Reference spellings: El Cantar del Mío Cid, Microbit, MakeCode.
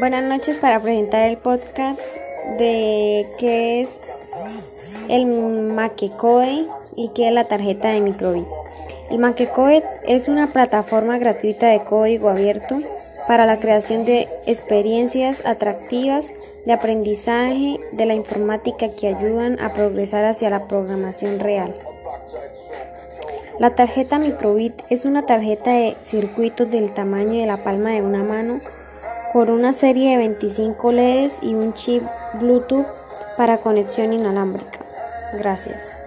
Buenas noches, para presentar el podcast de qué es el MakeCode y qué es la tarjeta de Microbit. El MakeCode es una plataforma gratuita de código abierto para la creación de experiencias atractivas de aprendizaje de la informática que ayudan a progresar hacia la programación real. La tarjeta Microbit es una tarjeta de circuitos del tamaño de la palma de una mano con una serie de 25 LEDs y un chip Bluetooth para conexión inalámbrica. Gracias.